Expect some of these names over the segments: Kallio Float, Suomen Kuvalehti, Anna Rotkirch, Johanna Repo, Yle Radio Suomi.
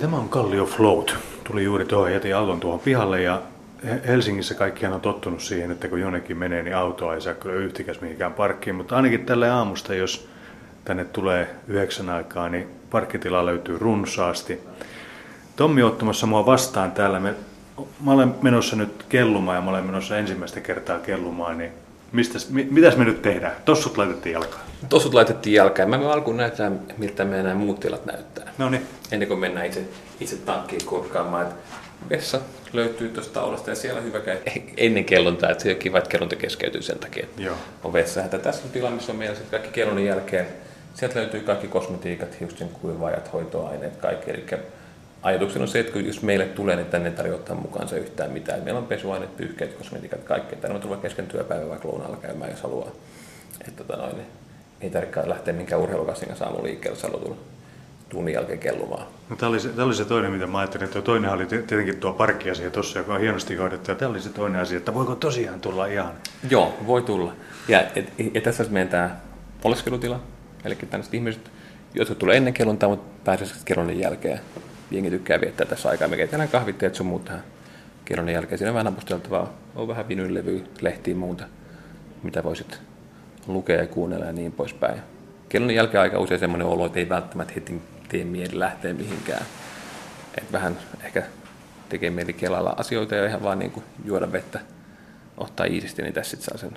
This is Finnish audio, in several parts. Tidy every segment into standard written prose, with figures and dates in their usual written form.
Tämä on Kallio Float. Tuli juuri tuohon, jätin auton tuohon pihalle ja Helsingissä kaikkihan on tottunut siihen, että kun jonnekin menee, niin autoa ei saa kyllä yhtikäs mihinkään parkkiin. Mutta ainakin tälle aamusta, jos tänne tulee 9 aikaa, niin parkkitila löytyy runsaasti. Tommi ottamassa mua vastaan täällä. Mä olen menossa nyt kellumaan ja mä olen menossa ensimmäistä kertaa kellumaan, niin mitäs me nyt tehdään? Tossut laitettiin jalkaan. Tossut laitettiin jalkaan. Mä alkuun näytän, miltä meidän nämä muut tilat näyttää. Noniin. Ennen kuin mennään itse tankkiin kurkkaamaan. Vessa löytyy tuosta taulasta ja siellä hyvä käy. Ennen kellontaa, että se on kiva, että kellonta keskeytyy sen takia. Joo. On vessa. Tässä on tila, missä on meillä kaikki kellonin jälkeen. Sieltä löytyy kaikki kosmetiikat, hiusten kuivaajat, hoitoaineet, kaikki. Eli ajatuksena on se, että jos meille tulee, niin tänne ei tarvitse ottaa mukaansa yhtään mitään. Meillä on pesuaineet, pyyhkeet, kosmetiikat, kaikkea. Tänne voi tulla kesken työpäivän vaikka lounaalla käymään, jos haluaa. Ei tarvitse lähteä minkään urheilukassin kanssa aamuliikkeelle, jos haluaa tulla tunnin jälkeen kellumaan. No, tämä oli se toinen, mitä mä ajattelin. Tuo toinen oli tietenkin tuo parkkiasia tuossa, joka on hienosti hoidettu. Ja tämä oli se toinen asia, että voiko tosiaan tulla ihan? Joo, voi tulla. Ja tässä olisi meidän tämä oleskelutila. Eli tällaiset ihmiset, jotka tulee ennen kellontaa, mutta pääsevät kellonin jälkeen. Jengi tykkää viettää tässä aikaa. Me keitellään kahvitteet sun muut tähän kellonnin jälkeen. Siinä on vähän naposteltavaa. On vähän vinyylilevyä, lehtiä muuta, mitä voisit lukea ja kuunnella ja niin poispäin. Kellonin jälkeen aika usein semmoinen olo, että ei välttämättä heti tee mieli lähteä mihinkään. Et vähän ehkä tekee mieli kelailla asioita ja ihan vaan niin juoda vettä, ottaa iisisti, niin tässä sit saa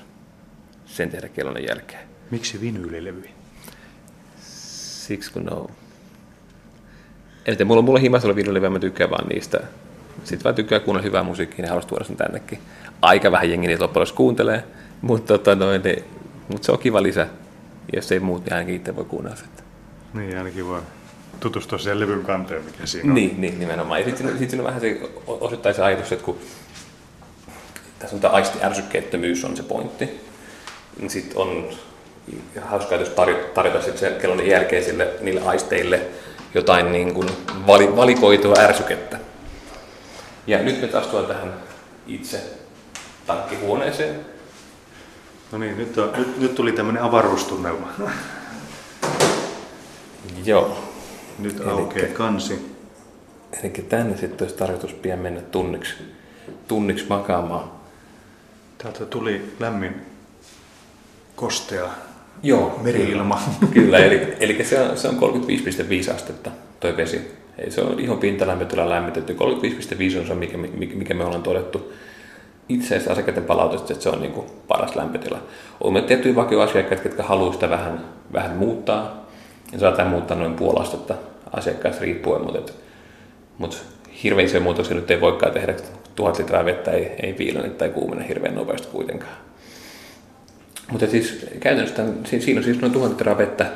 sen tehdä kellonin jälkeen. Miksi vinyylilevyä? Siksi kun on... Eniten mulla on himmasta videolevyä, mä tykkään vaan niistä. Sitten mä tykkään kuunnella hyvää musiikkia, niin haluaisin tuoda sen tännekin. Aika vähän jengi niitä loppujen kuuntelee, mutta se on kiva lisä. Jos ei muut, niin ainakin itse voi kuunnella sen. Niin, ainakin voi tutustua siihen levyn kanteen, mikä siinä on. Niin, nimenomaan. Ja sitten siinä on vähän se osittain se ajatus, että kun tässä on tämä aistiärsykkeettömyys on se pointti, niin sitten on hauska ajatus tarjota sitten kellon jälkeen sille, niille aisteille jotain niin kuin valikoitua ärsykettä. Ja nyt me astutaan tähän itse tankkihuoneeseen. No niin, nyt tuli tämmöinen avaruustunnelma. Joo. Nyt aukeaa kansi. Eli tänne sitten olisi tarkoitus pian mennä tunniksi makaamaan. Täältä tuli lämmin, kostea. Joo, meri-ilma. Kyllä, eli se on 35,5 astetta toi vesi. Eli se on ihon pintalämpötila lämmitetty. 35,5 on se, mikä me ollaan todettu itse asiassa asiakkaiden palautetta, että se on niin kuin paras lämpötila. On meillä tiettyjä vakioasiakkaita, jotka haluaa sitä vähän muuttaa. Ja saadaan muuttaa noin 0,5 astetta asiakkaista riippuen, mutta hirveän isoja muutoksia nyt ei voikaan tehdä. 1000 litraa vettä ei piilene tai kuumene hirveän nopeasti kuitenkaan. Mutta siis käytännössä siinä on siis noin 1000 litraa vettä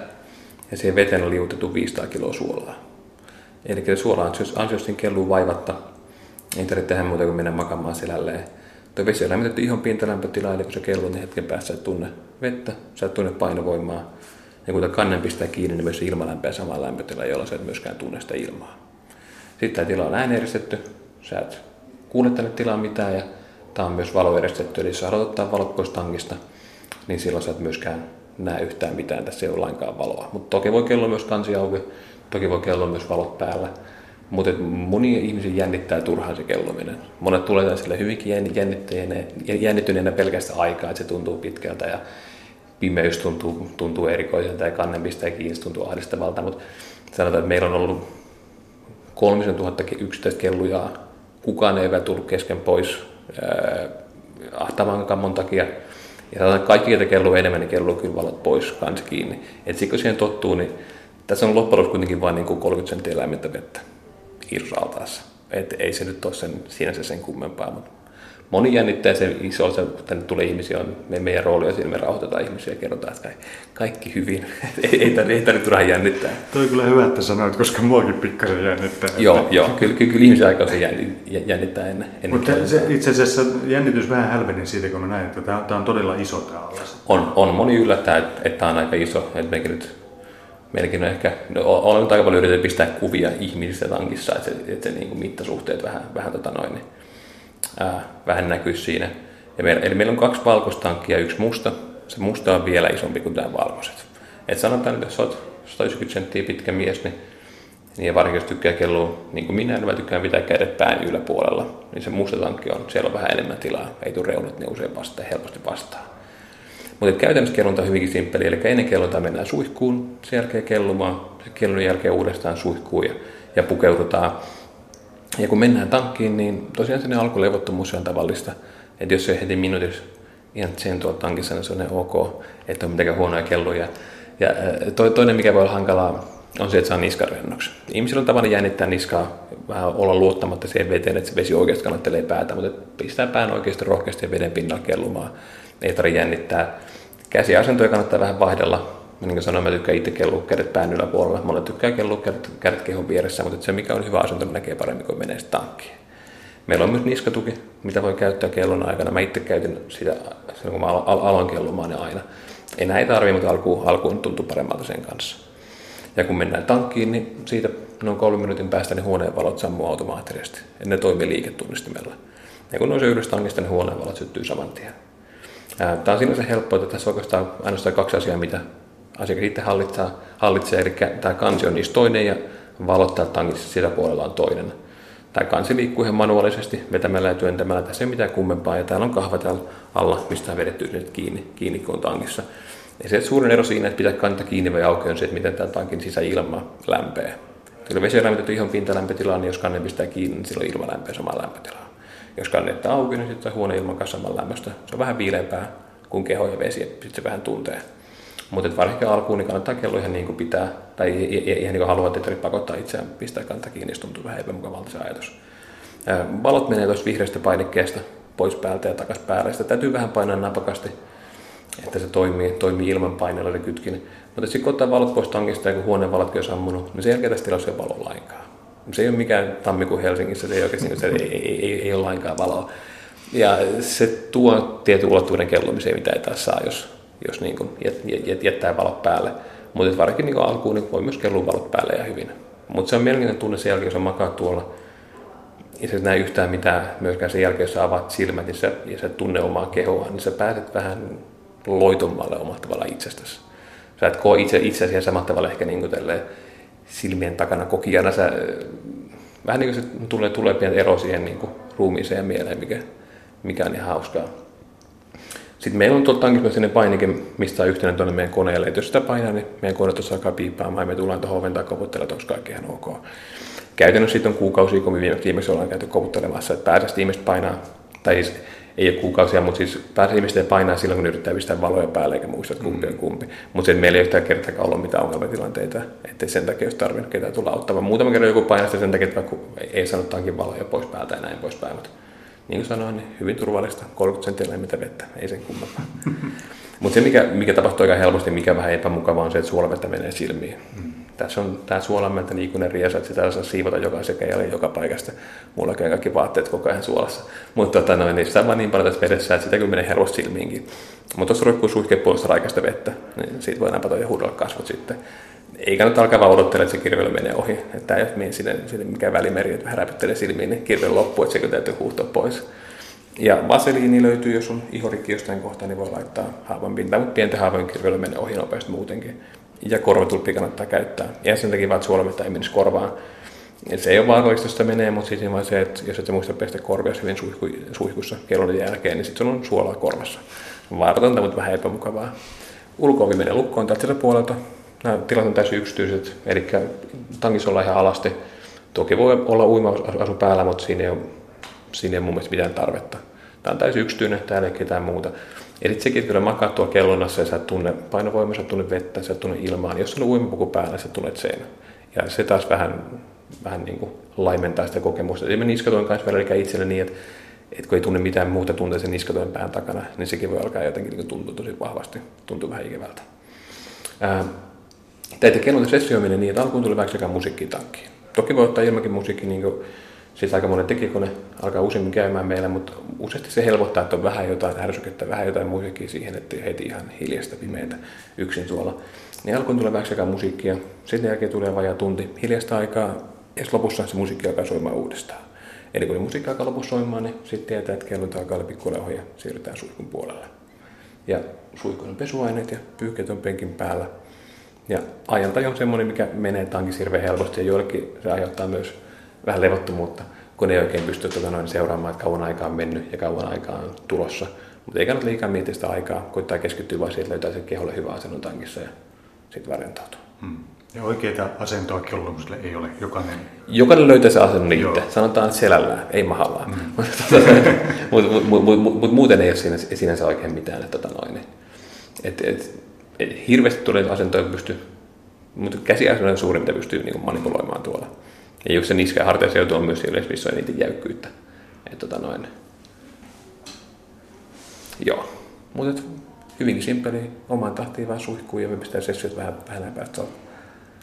ja siihen veteen on liutettu 500 kiloa suolaa. Eli se suola ansiosti kelluu vaivatta. Ei tarvitse tehdä muuta kuin mennä makamaan selälleen. Tuo vesi on lämmitetty ihon pintalämpötilaa, eli kun se kelluu, niin hetken päässä et tunne vettä, sä et tunne painovoimaa. Ja kun kannen pistää kiinni, niin myös ilma lämpää samaan lämpötilaan, jolla sä et myöskään tunne sitä ilmaa. Sitten tämä tila on ääneeristetty, sä et kuule tänne tilaa mitään ja tämä on myös valoeristetty, eli sä haluat ottaa valot pois tankista. Niin silloin sä et myöskään näe yhtään mitään, tässä ei ole lainkaan valoa. Mutta toki voi kello myös kansi auki, toki voi kello myös valot päällä. Mutta monia ihmisiä jännittää turhaan se kellominen. Monet tulee sille hyvinkin jännittyneenä pelkästään aikaa, että se tuntuu pitkältä ja pimeys tuntuu erikoiselta ja kannen pistää kiinni tuntuu ahdistavalta. Mutta sanotaan, että meillä on ollut 3000 yksittäistä kellujaa. Kukaan ei vielä tullut kesken pois ahtavankammon takia. Ja kaikki, joita kelluu enemmän, niin kelluu kyllä valot pois, kansi kiinni. Et sitten kun siihen tottuu, niin tässä on loppujen kuitenkin vain niin 30 senttiä lämmintä vettä irraltaassa. Et ei se nyt ole sinänsä sen kummempaa, mutta moni jännittää se iso, kun tänne tulee ihmisiä, on meidän rooli on siinä, me rauhoitetaan ihmisiä ja kerrotaan, että kaikki hyvin. ei tarvitse vähän jännittää. Toi on kyllä hyvä, että sanoit, koska muakin pikkasen jännittää. Joo, kyllä ihmisiä aikaa se jännittää ennen. Mutta itse asiassa jännitys vähän hälveni siitä, kun mä näin, että tämä on todella iso tämä alas. On moni yllättää, että tämä on aika iso. Meilläkin on ehkä, olen nyt aika paljon yritetty pistää kuvia ihmisistä tankissa, että se niin kuin mittasuhteet vähän näkyisi siinä. Eli meillä on 2 valkostankkia ja 1 musta. Se musta on vielä isompi kuin tämä valkoiset. Et sanotaan, että jos olet 190 senttiä pitkä mies, niin Ja varsinkin jos tykkää kellua, niin kuin minä, niin mä tykkään pitää kädet pään yläpuolella. Niin se musta tankki on, siellä on vähän enemmän tilaa. Ei tule reunat, ne usein helposti vastaa. Mutta käytännössä kellunta on hyvinkin simppeli. Eli ennen kelluntaa mennään suihkuun, sen jälkeen kellumaan, sen kellun jälkeen uudestaan suihkuun ja pukeudutaan. Ja kun mennään tankkiin, niin tosiaan sellainen alkulevottomuus on tavallista. Että jos se on heti minuutissa ihan sen tuolla tankissa, niin se on ok, että on mitenkään huonoja kelluja. Ja toinen, mikä voi olla hankalaa, on se, että saa niskan rennoksi. Ihmisillä on tavallaan jännittää niskaa, vähän olla luottamatta siihen veteen, että se vesi oikeasti kannattelee päätä, mutta pistää pään oikeasti rohkeasti ja veden pinnalla kellumaan. Ei tarvitse jännittää. Käsiasentoja kannattaa vähän vaihdella. Niin kuin sanoin, mä tykkään itse kellua kädet pään yläpuolella. Monet tykkää kellua kädet kehon vieressä, mutta se mikä on hyvä asento, näkee paremmin kuin menee tankkiin. Meillä on myös niskatuki, mitä voi käyttää kellon aikana. Mä itse käytin sitä silloin, kun mä aloin kellumaan niin aina. Enää ei tarvitse, mutta alkuun tuntuu paremmalta sen kanssa. Ja kun mennään tankkiin, niin siitä noin 3 minuutin päästä ne huoneenvalot sammuu automaattisesti. Ja ne toimii liiketunnistimella. Ja kun nousee yhdestä tankista, ne huoneenvalot syttyy saman tien. Tämä on sinänsä helppoa, että tässä oikeastaan ainoastaan 2 asiaa, mitä asiakas itse hallitsee. Eli tämä kansi on niissä toinen ja valot täällä tankissa sisäpuolella on toinen. Tämä kansi liikkuu ihan manuaalisesti vetämällä ja työntämällä. Tässä ei mitään kummempaa. Ja täällä on kahva täällä alla, mistä on vedetty nyt kiinni kun on tankissa. Ja se, suurin ero siinä, että pitää kanta kiinni vai auki, on se, että miten tämä tankin sisäilma lämpee. Kyllä vesi on lämmitetty ihon pintalämpötilaan, niin jos kanne pistää kiinni, niin silloin ilma lämpee samaan lämpötilaan. Jos kannetta auki, niin sitten huoneilman kanssa saman lämmöstä. Se on vähän viileämpää kuin keho ja vesi, ja sitten se vähän tuntee. Mutta varsinkin alkuun niin kannattaa kello ihan niin kuin pitää, tai ihan niin kuin haluaa, ettei tarvitse pakottaa itseään, pistää kanta kiinni, jos tuntuu vähän epämukavalta se ajatus. Valot menee tuosta vihreästä painikkeesta pois päältä ja takaisin päälle. Sitä täytyy vähän painaa napakasti, että se toimii ilman paineella se kytkin. Mutta sitten kun ottaa valot pois tankista ja kun huoneenvalotkin on sammunut, niin sen jälkeen tässä tilassa ei ole valoa lainkaan. Se ei ole mikään tammikuun Helsingissä, se ei oikeasti ei ole lainkaan valoa. Ja se tuo tietyn ulottuvuuden kellumiseen, mitä ei taas saa, jos niin kuin jättää valot päälle. Mutta varsinkin niin alkuun niin voi myös kellua valot päälle ja hyvin. Mutta se on mielenkiintoinen tunne sen jälkeen, jos on makaa tuolla. Ja sä et näe yhtään mitään, myöskään sen jälkeen, jos sä avaat silmät ja sä tunne omaa kehoa, niin sä pääset vähän loitommalle omalla tavalla itsestäsi. Sä et koe itseäsi ihan samalla tavalla ehkä niin silmien takana kokijana. Vähän niin kuin se tulee pieni ero siihen niin kuin ruumiiseen ja mieleen, mikä on ihan hauskaa. Sitten meillä on tuolla tankissa sellainen painike, mistä on yhtenä tuonne meidän koneelle. Että jos sitä painaa, niin meidän kone tuossa alkaa piippaamaan ja me tullaan tuohon oven tai koputtelemaan, että onko kaikki ihan ok. Käytännössä siitä on kuukausia, kun me viimeksi ollaan käyty koputtelemassa, että pääsästi ihmiset painaa, tai siis ei ole kuukausia, mutta siis pääsihmisten painaa silloin, kun yrittää pistää valoja päälle eikä muista, että kumpi on kumpi. Mutta meillä ei ole yhtään kertaakaan ollut mitään ongelmatilanteita, ettei sen takia olisi tarvinnut ketään tulla auttamaan. Muutama kerran joku painaa sitä sen takia, että ei sanotaankin valoja pois päältä ja näin pois päin. Mutta niin kuin sanoin, niin hyvin turvallista, 30 senttiä lämmintä vettä, ei sen kummempaa. Mutta se, mikä tapahtuu aika helposti, mikä vähän epämukavaa, on se, että suolavettä menee silmiin. Tässä on tämä suolanmäntäinen ikuinen riesa, että sitä saa siivota joka sekä joka paikasta. Mullakin on kaikki vaatteet koko ajan suolassa. Mutta niin sitä vaan niin paljon tässä vedessä, että sitä kyllä menee helposti silmiinkin. Mutta jos roikkuu suihkeen puolesta raikasta vettä, niin siitä voi napata ja huudella kasvot sitten. Ei kannata alkaa vaan odottele, että se kirvely menee ohi. Tämä ei ole niin sinne mikään välimeri, että vähän räpyttelee silmiin, niin kirvely loppuu, että se täytyy huuhtoa pois. Ja vaseliini löytyy, jos on ihorikki jostain kohtaa, niin voi laittaa haavan pintaan, mutta pienten haavojen kirvely menee ohi nopeasti muutenkin. Ja korvatulppia kannattaa käyttää. Ja sen takia vaan, että suolavetta ei menisi korvaan. Ja se ei ole vaarallista, sitä menee, mutta siis vaan se, että jos et muista pestä korvia hyvin suihkussa kellon jälkeen, niin sitten se on suolaa korvassa. Se on vaaratonta, mutta vähän epämukavaa. Ulko-ovi menee lukkoon tältä puolelta. Nämä tilat on täysin yksityiset, eli tankissa ollaan ihan alasti. Toki voi olla uima-asu päällä, mutta siinä ei ole mun mielestä mitään tarvetta. Tämä on täysin yksityinen, täällä ei ole ketään muuta. Ja sitten sekin, että kyllä makaat tuolla kellonassa ja sä et tunne painovoimaa, sä et tunne vettä, sä et tunne ilmaa, niin jos sulla on uimapuku päällä, sä tunnet sen. Ja se taas vähän niin kuin laimentaa sitä kokemusta. Eli me niskatoin kanssa välillä itselle niin, että kun ei tunne mitään muuta tuntea sen niskatoin pään takana, niin sekin voi alkaa jotenkin niin tuntua tosi vahvasti, tuntuu vähän ikävältä. Teitä kellonta sessioiminen niin, että alkuun tuli vähäksi musiikkia tankkiin. Toki voi ottaa ilmankin musiikkia, niin kuin siis aika monen tekikone alkaa useammin käymään meillä, mutta useasti se helpottaa, että on vähän jotain ärsykettä, vähän jotain musiikkia siihen, että heti ihan hiljaista pimeitä yksin tuolla. Niin alkuun tulee vähäksi aikaa musiikkia, sitten jälkeen tulee vajaa tunti hiljaista aikaa, ja lopussa se musiikki alkaa soimaan uudestaan. Eli kun musiikki alkaa lopussa soimaan, niin sitten tietää, että kellonta alkaa pikkuinen ohi ja siirrytään suihkun puolelle. Ja suihkun on pesuaineet ja pyyhkeet on penkin päällä. Ja ajantaja on semmoinen, mikä menee tankissa hirveän helposti ja joillekin se aiheuttaa myös vähän levottomuutta, kun ei oikein pysty seuraamaan, että kauan aikaa on mennyt ja kauan aikaa on tulossa. Mutta ei kannata liikaa miettiä sitä aikaa, koittaa keskittyä vaan siihen, että löytää se keholle hyvä asennon tankissa ja sitten varjentautuu. Mm. Ja oikeaa asentoa kellomusille ei ole. Jokainen löytää se asennon itse. Sanotaan selällään, ei mahallaan. Mm. Mutta muuten ei ole sinänsä oikein mitään. Hirveästi tulee asentoja pysty, mutta käsiasentoja on suurin, mitä pystyy niin manipuloimaan tuolla. Ja jos se niska ja hartia seutuu on myös yleensä, missä on niiden jäykkyyttä. Mutta hyvinkin simppeli, omaan tahtiin vaan suihkuun ja me pistää sessiot vähän näin päästä.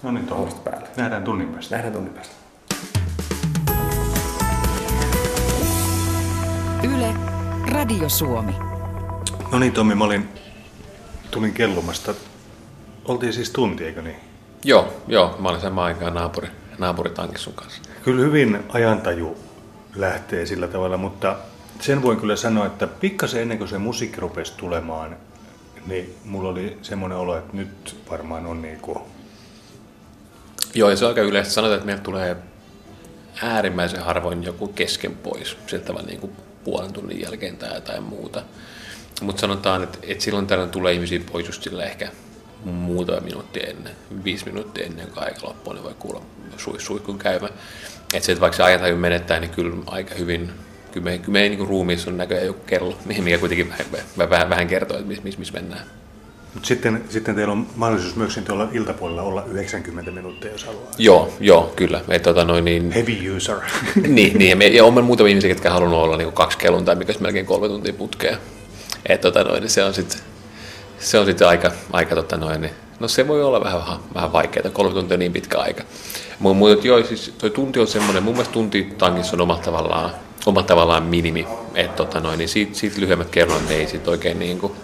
No niin, päälle. Nähdään tunnin päästä. Yle Radio Suomi. No niin Tommi, tulin kellumasta. Oltiin siis tunti, eikö niin? Joo. Mä olin samaan aikaan naapuritankki sun kanssa. Kyllä hyvin ajantaju lähtee sillä tavalla, mutta sen voin kyllä sanoa, että pikkasen ennen kuin se musiikki rupesi tulemaan, niin mulla oli semmoinen olo, että nyt varmaan on niin kuin... Joo, ja se on aika yleistä. Sanotaan, että meillä tulee äärimmäisen harvoin joku kesken pois, sillä tavalla niin kuin puolen tunnin jälkeen tai jotain muuta. Mutta sanotaan, että silloin tällöin tulee ihmisiä pois just sillä ehkä muutama minuutti ennen, 5 minuuttia ennen kuin aika loppuu, niin voi kuulla suihkun käymä. Että se, että vaikka se ajataju menettää, niin kyllä aika hyvin, kyllä meidän niin ruumiissa on näköjään joku kello, mikä kuitenkin vähän kertoo, että missä mennään. Mutta sitten teillä on mahdollisuus myös tuolla iltapuolella olla 90 minuuttia, jos haluaa. Joo, kyllä. Heavy user. Ja on muutamia ihmisiä, jotka on halunnut olla niin 2 kellon tai mikä olisi melkein 3 tuntia putkea. Se on sitten aika se voi olla vähän vaikeaa, 3 tuntia niin pitkä aika. Mutta joo, siis toi tunti on semmoinen, mun mielestä tunti tankissa on omalla tavallaan minimi, että siitä lyhyemmät kerronnat ei sit oikein niinku,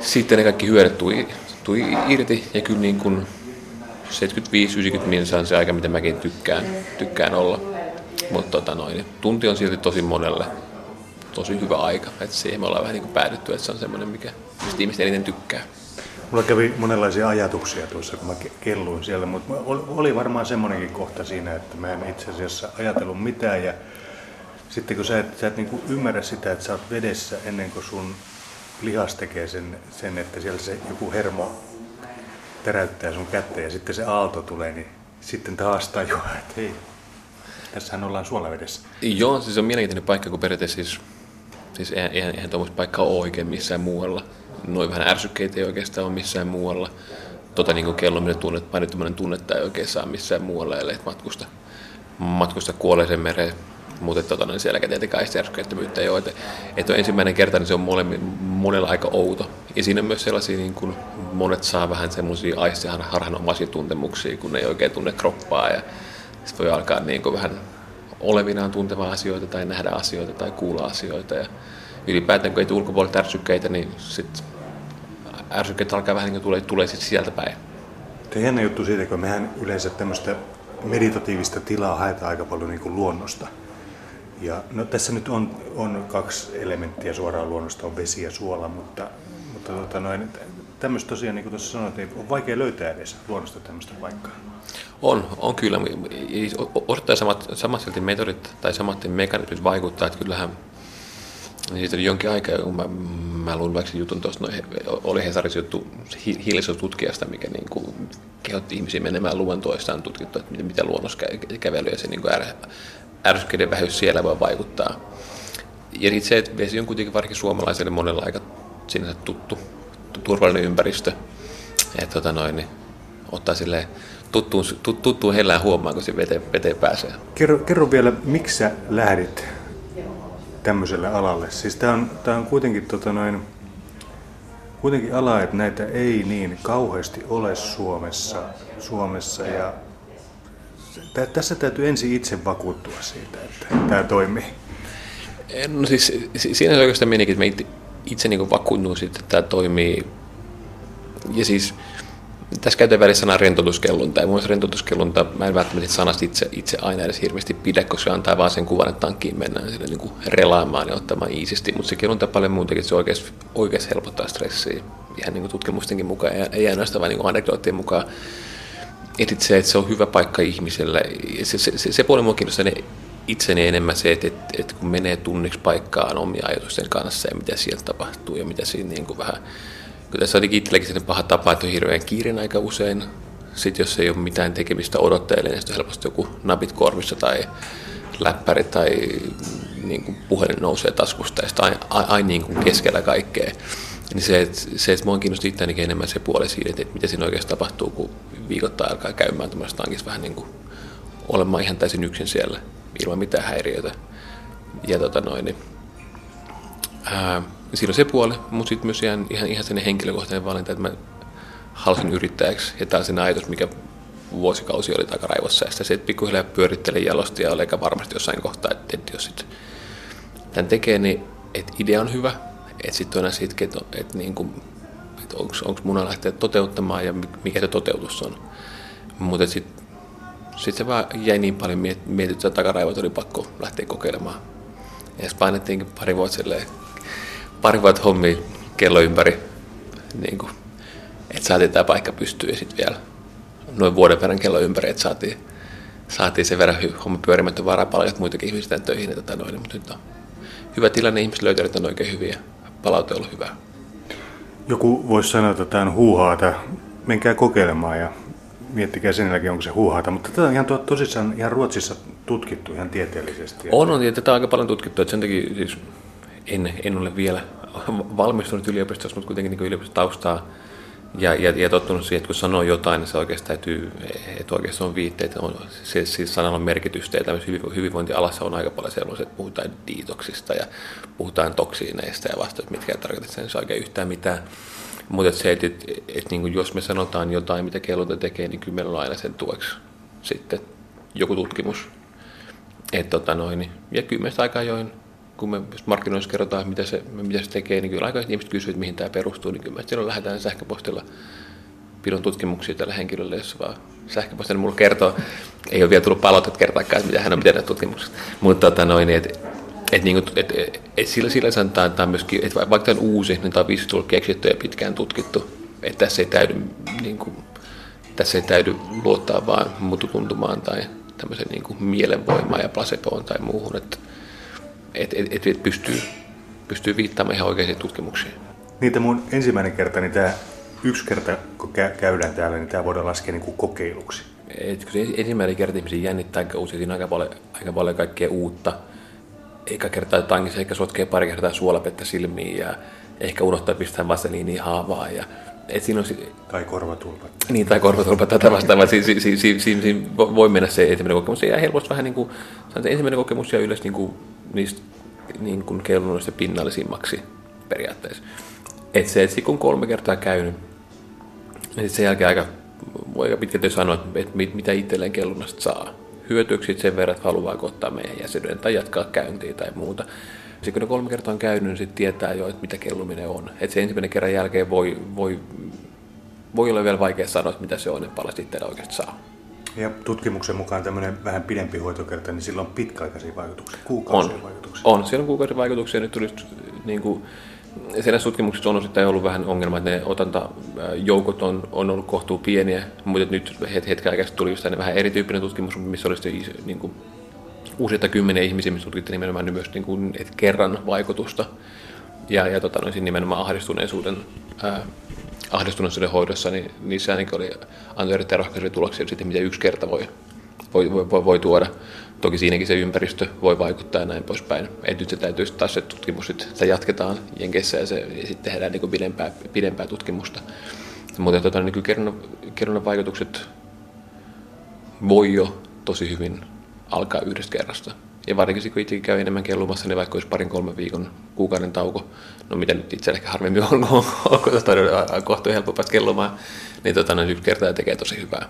sitten ne kaikki hyödyt tuli irti ja kyllä niin kuin 75-90 minuuttia on se aika, mitä mäkin tykkään olla, mutta tunti on silti tosi monelle tosi hyvä aika, että siihen me ollaan vähän niin kuin päädytty, että se on semmoinen, mistä ihmiset eniten tykkää. Mulla kävi monenlaisia ajatuksia tuossa, kun mä kelluin siellä, mutta oli varmaan semmoinenkin kohta siinä, että mä en itse asiassa ajatellut mitään ja sitten kun sä et niin kuin ymmärrä sitä, että sä oot vedessä ennen kuin sun lihas tekee sen että siellä se joku hermo täräyttää sun kättä ja sitten se aalto tulee, niin sitten taas tajuaa, että hei, tässähän ollaan suolavedessä. Joo, siis on mielenkiintoinen paikka, kun periaatteessa siis eihän tuommoista paikkaa ole oikein missään muualla. Noin vähän ärsykkeitä ei oikeastaan ole missään muualla. Niin kellominen tunnetta ei oikein saa missään muualla, ellei matkusta kuolleeseen mereen. Mutta sielläkään tietenkään sitä ärsykkeettömyyttä ei ole. Että on ensimmäinen kerta, niin se on monella aika outo. Ja siinä on myös sellaisia, niin kun monet saa vähän semmoisia harhanomaisia tuntemuksia, kun ei oikein tunne kroppaa. Ja sitten voi alkaa niin kuin vähän olevinaan tuntemaan asioita tai nähdä asioita tai kuulla asioita. Ja ylipäätään kun ei tule ulkopuolelta ärsykkeitä, niin sitten ärsykkeet alkaa vähän niin kuin tulee sitten sieltä päin. Tämä on jännä juttu siitä, kun mehän yleensä tämmöistä meditatiivista tilaa haetaan aika paljon niin kuin luonnosta. Ja no, tässä nyt on 2 elementtiä suoraan luonnosta, on vesi ja suola, mutta tämmöistä tosiaan, niin kuin tuossa sanoit, ei ole vaikea löytää edes luonnosta tämmöistä paikkaa. On kyllä. Osittain samat silti metodit tai samat mekanismit vaikuttaa, että kyllähän siitä oli jonkin aikaa, kun mä luin vaikka jutun tuosta, oli Hesarissa juttu hiilisuustutkijasta, mikä niin kuin kehotti ihmisiä menemään luontoistaan tutkittua, että mitä luonnos kävely ja se niin kuin ärsykkeiden vähyys siellä voi vaikuttaa. Ja sitten se, että vesi on kuitenkin varsinkin suomalaiselle monella aika sinänsä tuttu, turvallinen ympäristö, että ottaa silleen tuttuun hellään huomaan, kun se veteen pääsee. Kerro vielä, miksi sä lähdit tämmöiselle alalle? Siis tää on kuitenkin ala, että näitä ei niin kauheasti ole Suomessa ja tässä täytyy ensin itse vakuuttua siitä, että tää toimii. No siis siinä se oikeastaan menikin, että mä itse niin vakuutuin siitä, että tää toimii ja siis tässä käytetään välissä sanaa rentoutuskellonta, ja mun mielestä rentoutuskellonta, mä en välttämättä sanasta itse aina edes hirveästi pidä, koska se antaa vaan sen kuvan, että tankkiin mennään sille niin relaamaan ja ottamaan iisisti, mutta se kellonta paljon muutenkin, se oikeasti helpottaa stressiä ihan niin kuin tutkimustenkin mukaan, ei ainoastaan vaan niin anekdoottien mukaan, etsitsee, että se on hyvä paikka ihmisellä. Se puoli minua kiinnostaa itseni enemmän se, että kun menee tunniksi paikkaan omia ajatusten kanssa ja mitä siellä tapahtuu ja mitä siinä niin kuin vähän... Kyllä tässä on itselläkin sellainen paha tapa, että on hirveän kiirin aika usein. Sitten jos ei ole mitään tekemistä odottajille, niin sitten helposti joku napit korvissa tai läppäri tai niin kuin puhelin nousee taskusta ja sitten aina niin kuin keskellä kaikkea. Niin se että minua on kiinnostunut itseänikin enemmän se puoli siitä, että mitä siinä oikeasti tapahtuu, kun viikoittain alkaa käymään tämmöistä tankissa vähän niin kuin olemaan ihan täysin yksin siellä ilman mitään häiriötä. Ja siinä on se puoli, mutta sitten myös ihan sen henkilökohtainen valinta, että mä halusin yrittäjäksi. Ja tämä on sen ajatus, mikä vuosikausi oli takaraivossa. Ja se, että pikkuhiljaa pyörittelin jalosti ja olen varmasti jossain kohtaa, että jos sit tämän tekee, niin että idea on hyvä. Että sitten on aina siitä, että niinku, et onko mun on lähteä toteuttamaan ja mikä se toteutus on. Mutta sitten se vaan jäi niin paljon mietityttää takaraivoa, että oli pakko lähteä kokeilemaan. Ja sitten painettiinkin pari vuotta hommia kello ympäri, niin kuin, että saatiin tämä paikka pystyyn ja sitten vielä noin vuoden verran kello ympäri, että saatiin sen verran homma pyörimättä varaa paljon muitakin ihmisiä töihin. Mutta nyt on hyvä tilanne, ihmiset löytävät on oikein hyviä, palaute on ollut hyvää. Joku voisi sanoa, että tämä on huuhaata, menkää kokeilemaan ja miettikää sen jälkeen, onko se huuhaata, mutta tätä on ihan tosissaan ihan Ruotsissa tutkittu ihan tieteellisesti. On ja tätä on aika paljon tutkittu, että sen takia siis en ole vielä valmistunut yliopistossa, mutta kuitenkin niin yliopistotaustaa ja tottunut siihen, että kun sanoo jotain, niin se oikeastaan täytyy, että oikeastaan on viitteitä, siis sanalla on merkitystä ja tämmöisessä hyvinvointialassa on aika paljon sellaisia, että puhutaan diitoksista ja puhutaan toksiineista ja vasta, että mitkä ei tarkoita sen, se oikein yhtään mitään. Mutta se, että niin jos me sanotaan jotain, mitä kelloita tekee, niin kyllä meillä on aina sen tueksi sitten joku tutkimus. Ja kyllä meistä aika ajoin, kun me markkinoissa kerrotaan, mitä se tekee, niin kyllä aika ihmiset kysyy, että mihin tämä perustuu, niin kyllä me silloin lähdetään sähköpostilla pidon tutkimuksia tällä henkilöllä, jos vaan sähköpostilla mulla kertoo. Ei ole vielä tullut palautetta kertaakaan, mitä hän on pitänyt tutkimuksesta. Mutta sillä sanotaan, että myöskin, että vaikka tämä on uusi, niin tämä on 5 tullut keksitty ja pitkään tutkittu. Että tässä ei täydy luottaa vaan mututuntumaan tai tämmöisen niin kuin mielenvoimaan ja placeboon tai muuhun. Että pystyy viittaamaan ihan oikeisiin tutkimuksiin. Niitä mun ensimmäinen kerta, niin tämä yksi kerta, kun käydään täällä, niin tämä voidaan laskea niin kuin kokeiluksi. Kun se ensimmäinen kerta ihmisiä jännittää aika usein, siinä on aika paljon kaikkea uutta. Eikä kertaa tankissa, ehkä sotkee pari kertaa suolapettä silmiin ja ehkä unohtaa pistää vaseliiniin haavaa. Tai korvatulpat tätä vastaavaa. Siinä voi mennä se ensimmäinen kokemus. Se jää helposti vähän niin kuin, se ensimmäinen kokemus jää yleensä niistä niin kellunnoista pinnallisimmaksi periaatteessa. Että se, että kun 3 kertaa käynyt, niin sen jälkeen voi aika pitkälti sanoa, että mitä itselleen kellunnasta saa. Hyötyykö sen verran, että haluaa ottaa meidän jäsenyyden tai jatkaa käyntiä tai muuta. Sitten kun ne 3 kertaa on käynyt, niin sitten tietää jo, että mitä kelluminen on. Että se ensimmäinen kerran jälkeen voi olla vielä vaikea sanoa, että mitä se on, että paljon sitten oikeasti saa. Ja tutkimuksen mukaan tämmöinen vähän pidempi hoitokerta, niin sillä on pitkäaikaisia vaikutuksia, kuukausien vaikutuksia. On, siellä on kuukausien vaikutuksia. Nyt tulisi niin kuin, siellä tutkimuksessa on osittain ollut vähän ongelma, että ne otantajoukot on ollut kohtuu pieniä, mutta nyt hetken aikaa tuli just vähän erityyppinen tutkimus, missä oli sitten niin useita kymmeniä ihmisiä, missä tutkittiin nimenomaan myös niin kuin, kerran vaikutusta ja siinä nimenomaan ahdistuneisuuden hoidossa, niin niissä ainakin oli antoi erittäin rohkaisevia tuloksia siitä, mitä yksi kerta voi tuoda. Toki siinäkin se ympäristö voi vaikuttaa ja näin poispäin. Et nyt se täytyy taas se tutkimus, sitä jatketaan Jenkeissä ja sitten tehdään niin pidempää tutkimusta. Mutta kerronnan vaikutukset voi jo tosi hyvin alkaa yhdestä kerrasta. Ja varsinkin kun itsekin käy enemmän kellumassa, niin vaikka olisi 2-3 viikon kuukauden tauko, no mitä nyt itsellä ehkä harvemmin on kun on kohtuun helppo päästä kellumaan, niin yksi kertaa tekee tosi hyvää.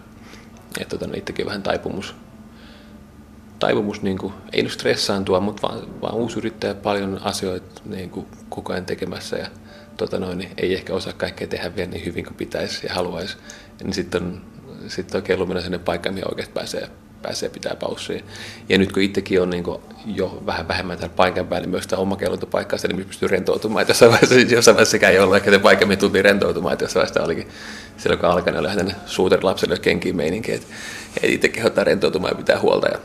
Että itsekin on vähän taipumus niin kuin, ei nyt stressaantua, mutta vaan uusi yrittäjä paljon asioita niin kuin, koko ajan tekemässä ja niin ei ehkä osaa kaikkea tehdä vielä niin hyvin kuin pitäisi ja haluaisi. Niin sitten on kelluminen sinne paikkaan, mihin oikeasti pääsee pääsee pitää paussia. Ja nyt kun itsekin on niin kuin jo vähän vähemmän täällä paikan päällä, niin myös tämä omakellointopaikkaa, niin missä pystyy rentoutumaan. Että jossain vaiheessa sekään ei ollut, ehkä se paikka, mihin tultiin rentoutumaan. Että jossain vaiheessa olikin silloin, kun alkanut oli hänen suuterilapselle kenkiin meininkiä. Että itse kehottaa rentoutumaan ja pitää huolta. Ja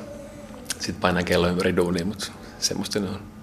sitten painaa kello ympäri duunia, mutta semmoista ne on.